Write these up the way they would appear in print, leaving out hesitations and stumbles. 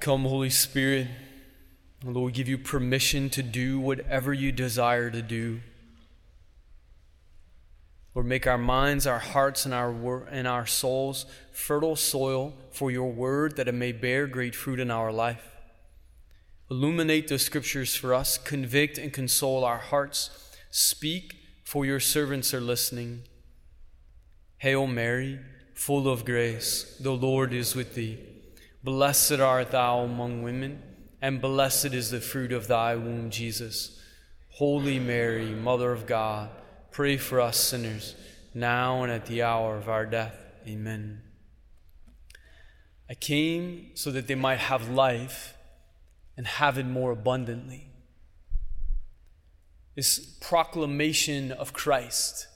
Come, Holy Spirit, Lord, we give you permission to do whatever you desire to do. Lord, make our minds, our hearts, and our souls fertile soil for your word, that it may bear great fruit in our life. Illuminate the scriptures for us, convict and console our hearts. Speak, for your servants are listening. Hail Mary, full of grace, the Lord is with thee. Blessed art thou among women, and blessed is the fruit of thy womb, Jesus. Holy Mary, Mother of God, pray for us sinners, now and at the hour of our death. Amen. I came so that they might have life and have it more abundantly. This proclamation of Christ,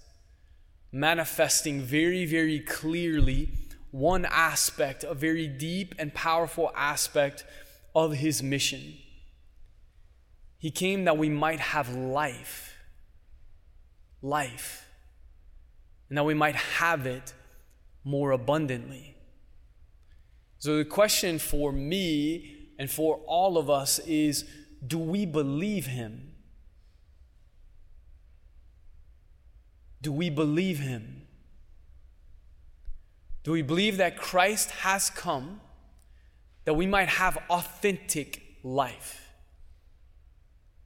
manifesting very, very clearly one aspect, a very deep and powerful aspect of his mission. He came that we might have life, and that we might have it more abundantly. So the question for me and for all of us is, do we believe him? Do we believe him? Do we believe that Christ has come that we might have authentic life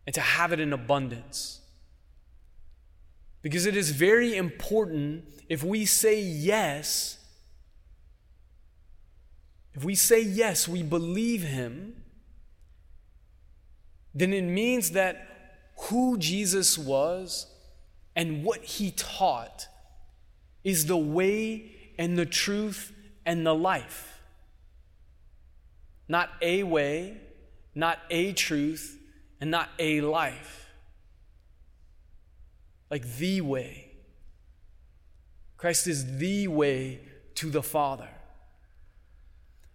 and to have it in abundance? Because it is very important, if we say yes, we believe him, then it means that who Jesus was and what he taught is the way and the truth and the life. Not a way, not a truth, and not a life. Like the way. Christ is the way to the Father.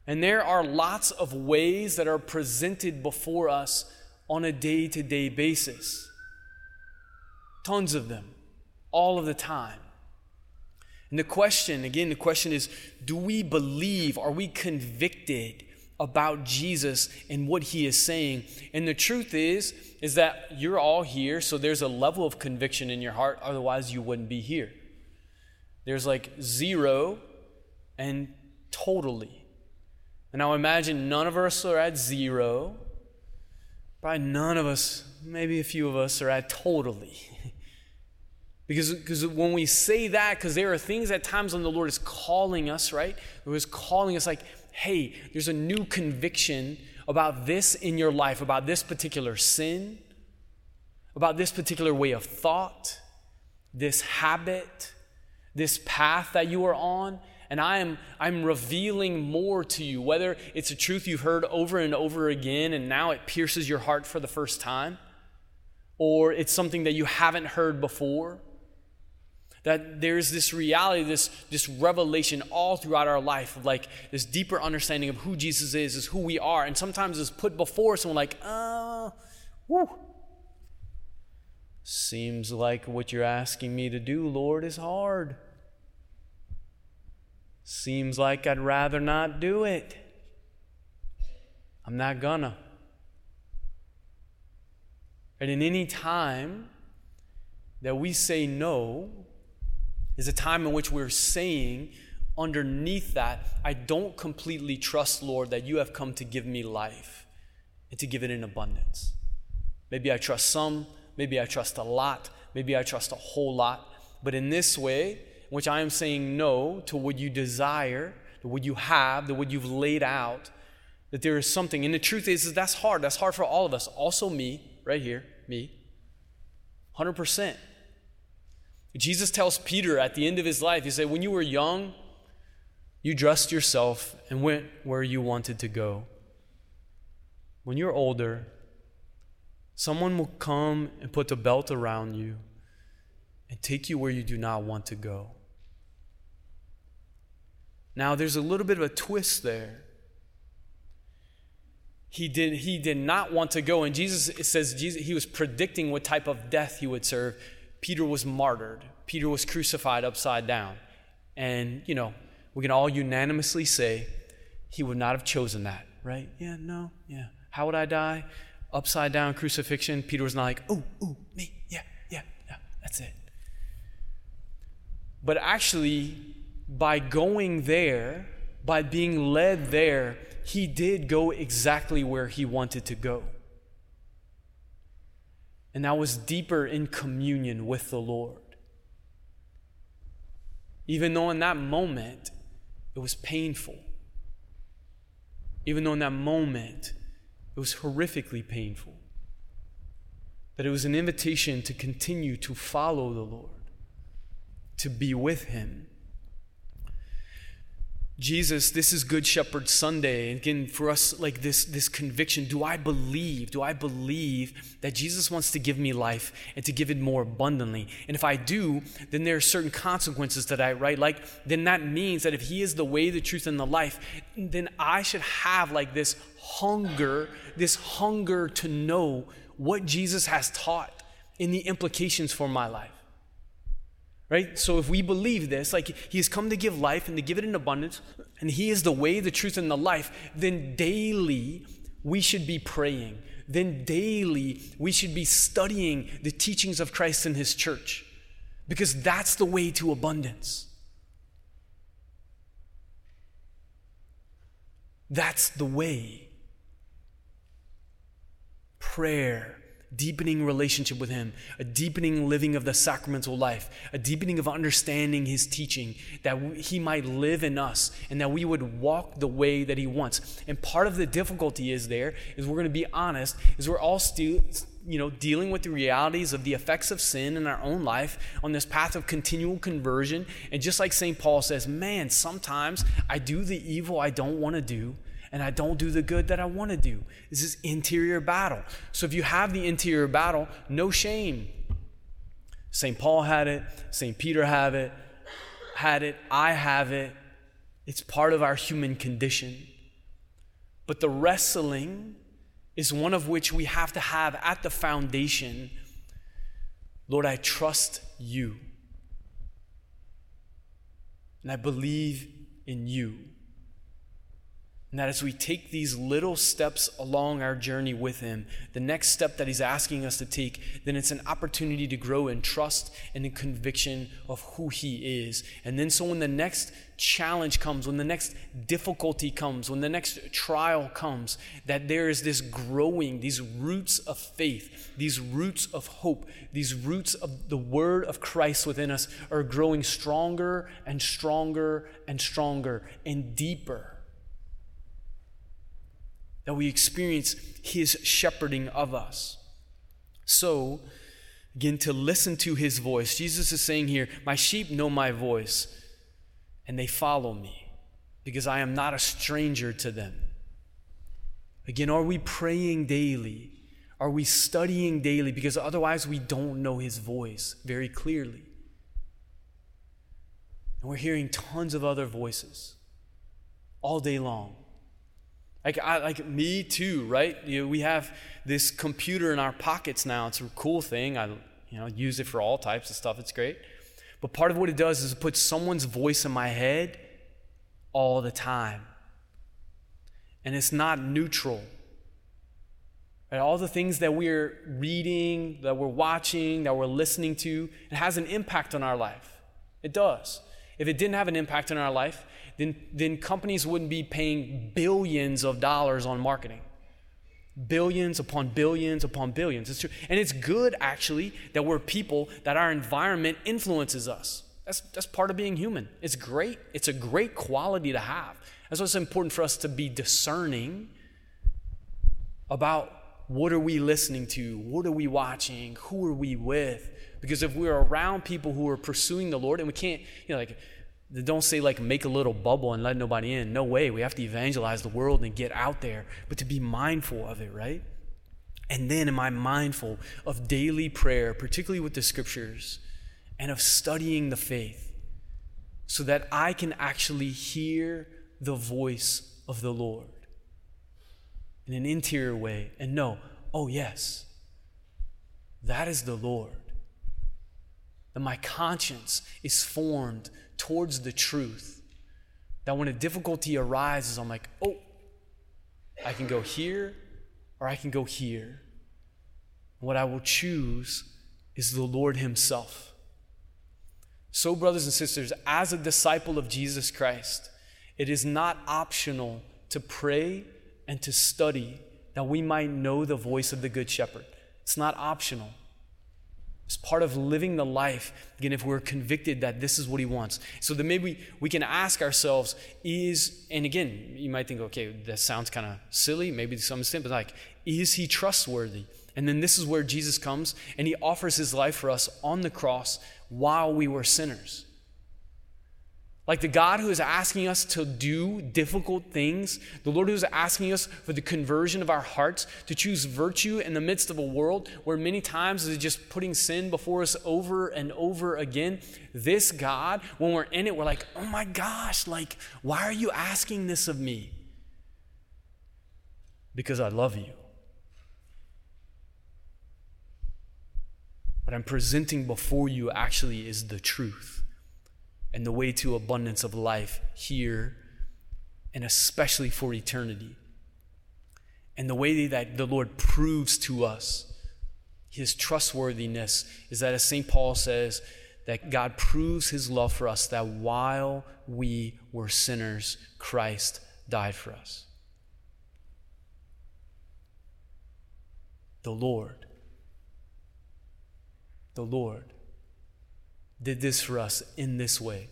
And there are lots of ways that are presented before us on a day-to-day basis. Tons of them, all of the time. And the question is, do we believe, are we convicted about Jesus and what he is saying? And the truth is that you're all here, so there's a level of conviction in your heart, otherwise you wouldn't be here. There's like zero and totally. And I imagine none of us are at zero. Probably none of us, maybe a few of us, are at totally. Because when we say that, because there are things at times when the Lord is calling us, right? It was calling us like, hey, there's a new conviction about this in your life, about this particular sin, about this particular way of thought, this habit, this path that you are on. And I'm revealing more to you, whether it's a truth you've heard over and over again and now it pierces your heart for the first time, or it's something that you haven't heard before. That there's this reality, this revelation all throughout our life of like this deeper understanding of who Jesus is who we are. And sometimes it's put before someone like, seems like what you're asking me to do, Lord, is hard. Seems like I'd rather not do it. I'm not gonna. And in any time that we say no is a time in which we're saying underneath that, I don't completely trust, Lord, that you have come to give me life and to give it in abundance. Maybe I trust some, maybe I trust a lot, maybe I trust a whole lot. But in this way, in which I am saying no to what you desire, to what you have, to what you've laid out, that there is something. And the truth is that's hard. That's hard for all of us, also me, right here, me. 100%. Jesus tells Peter at the end of his life, he said, when you were young, you dressed yourself and went where you wanted to go. When you're older, someone will come and put a belt around you and take you where you do not want to go. Now, there's a little bit of a twist there. He did not want to go. And it says he was predicting what type of death he would serve. Peter was martyred. Peter was crucified upside down. And, we can all unanimously say he would not have chosen that. right? Yeah, no, yeah. How would I die? Upside down crucifixion. Peter was not like, oh, me, yeah, that's it. But actually, by going there, by being led there, he did go exactly where he wanted to go. And that was deeper in communion with the Lord. Even though in that moment, it was painful. Even though in that moment, it was horrifically painful. That it was an invitation to continue to follow the Lord, to be with him. Jesus, this is Good Shepherd Sunday. And again, for us, like this conviction, do I believe that Jesus wants to give me life and to give it more abundantly? And if I do, then there are certain consequences to that, right? Like, then that means that if he is the way, the truth, and the life, then I should have like this hunger to know what Jesus has taught and the implications for my life. Right? So if we believe this, like he has come to give life and to give it in abundance, and he is the way, the truth, and the life, then daily we should be praying. Then daily we should be studying the teachings of Christ and his church, because that's the way to abundance. That's the way. Prayer. Deepening relationship with him, a deepening living of the sacramental life, a deepening of understanding his teaching, that he might live in us and that we would walk the way that he wants. And part of the difficulty is we're going to be honest, is we're all still, dealing with the realities of the effects of sin in our own life on this path of continual conversion. And just like St. Paul says, man, sometimes I do the evil I don't want to do, and I don't do the good that I want to do. This is interior battle. So if you have the interior battle, no shame. St. Paul had it. St. Peter had it. I have it. It's part of our human condition. But the wrestling is one of which we have to have at the foundation. Lord, I trust you. And I believe in you. And that as we take these little steps along our journey with him, the next step that he's asking us to take, then it's an opportunity to grow in trust and in conviction of who he is. And then so when the next challenge comes, when the next difficulty comes, when the next trial comes, that there is this growing, these roots of faith, these roots of hope, these roots of the word of Christ within us are growing stronger and stronger and stronger and deeper. That we experience his shepherding of us. So, again, to listen to his voice. Jesus is saying here, my sheep know my voice, and they follow me, because I am not a stranger to them. Again, are we praying daily? Are we studying daily? Because otherwise we don't know his voice very clearly. And we're hearing tons of other voices all day long. Like me too, right? We have this computer in our pockets now. It's a cool thing. I use it for all types of stuff. It's great. But part of what it does is it puts someone's voice in my head all the time. And it's not neutral. Right? All the things that we're reading, that we're watching, that we're listening to, it has an impact on our life. It does. If it didn't have an impact on our life, then companies wouldn't be paying billions of dollars on marketing. Billions upon billions upon billions. It's true. And it's good, actually, that we're people, that our environment influences us. That's part of being human. It's great. It's a great quality to have. That's why it's important for us to be discerning about what are we listening to, what are we watching, who are we with. Because if we're around people who are pursuing the Lord, and we can't, don't say make a little bubble and let nobody in. No way. We have to evangelize the world and get out there, but to be mindful of it, right? And then am I mindful of daily prayer, particularly with the scriptures, and of studying the faith so that I can actually hear the voice of the Lord in an interior way and know, oh yes, that is the Lord. That my conscience is formed towards the truth. That when a difficulty arises, I'm like, oh, I can go here or I can go here. What I will choose is the Lord himself. So, brothers and sisters, as a disciple of Jesus Christ, it is not optional to pray and to study that we might know the voice of the Good Shepherd. It's not optional. It's part of living the life, again, if we're convicted that this is what he wants. So then maybe we can ask ourselves and again, you might think, okay, that sounds kind of silly, maybe to some extent, but like, is he trustworthy? And then this is where Jesus comes and he offers his life for us on the cross while we were sinners. Like the God who is asking us to do difficult things, the Lord who is asking us for the conversion of our hearts, to choose virtue in the midst of a world where many times is just putting sin before us over and over again. This God, when we're in it, we're like, oh my gosh, like, why are you asking this of me? Because I love you. What I'm presenting before you actually is the truth. And the way to abundance of life here, and especially for eternity. And the way that the Lord proves to us his trustworthiness is that, as St. Paul says, that God proves his love for us, that while we were sinners, Christ died for us. The Lord did this for us in this way.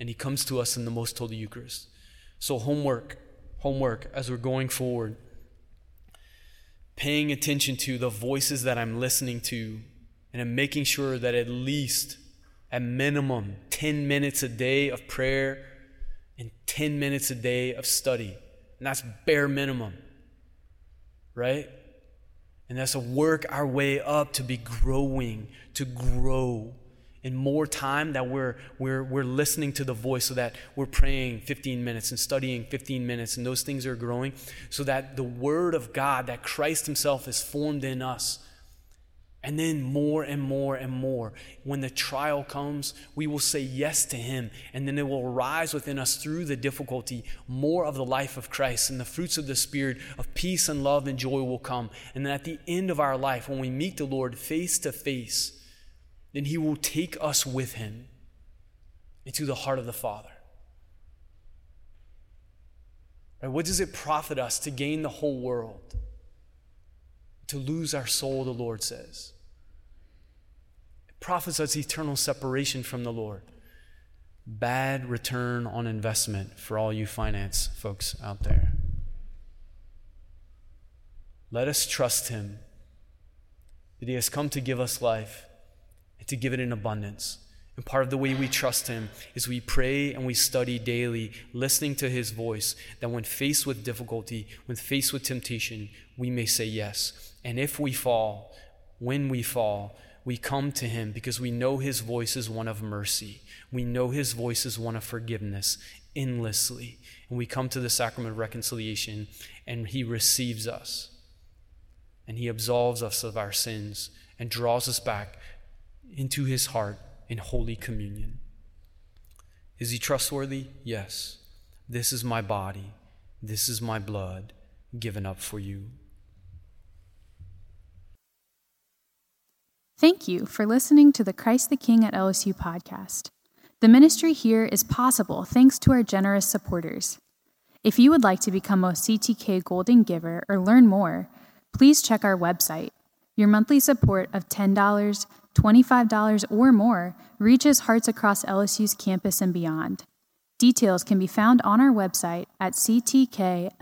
And he comes to us in the Most Holy Eucharist. So homework as we're going forward, paying attention to the voices that I'm listening to, and I'm making sure that at least, at minimum, 10 minutes a day of prayer and 10 minutes a day of study. And that's bare minimum, right? And that's to work our way up to be growing, to grow. And more time that we're listening to the voice, so that we're praying 15 minutes and studying 15 minutes, and those things are growing, so that the Word of God, that Christ himself is formed in us. And then more and more and more, when the trial comes, we will say yes to him, and then it will rise within us through the difficulty, more of the life of Christ, and the fruits of the Spirit of peace and love and joy will come. And then at the end of our life, when we meet the Lord face to face, then he will take us with him into the heart of the Father. Right? What does it profit us to gain the whole world, to lose our soul, the Lord says? It profits us eternal separation from the Lord. Bad return on investment for all you finance folks out there. Let us trust him that he has come to give us life, to give it in abundance. And part of the way we trust him is we pray and we study daily, listening to his voice, that when faced with difficulty, when faced with temptation, we may say yes. And if we fall, when we fall, we come to him because we know his voice is one of mercy. We know his voice is one of forgiveness endlessly. And we come to the sacrament of reconciliation, and he receives us. And he absolves us of our sins and draws us back into his heart in Holy Communion. Is he trustworthy? Yes. This is my body. This is my blood given up for you. Thank you for listening to the Christ the King at LSU podcast. The ministry here is possible thanks to our generous supporters. If you would like to become a CTK Golden Giver or learn more, please check our website. Your monthly support of $10, $25 or more reaches hearts across LSU's campus and beyond. Details can be found on our website at ctklsu.org.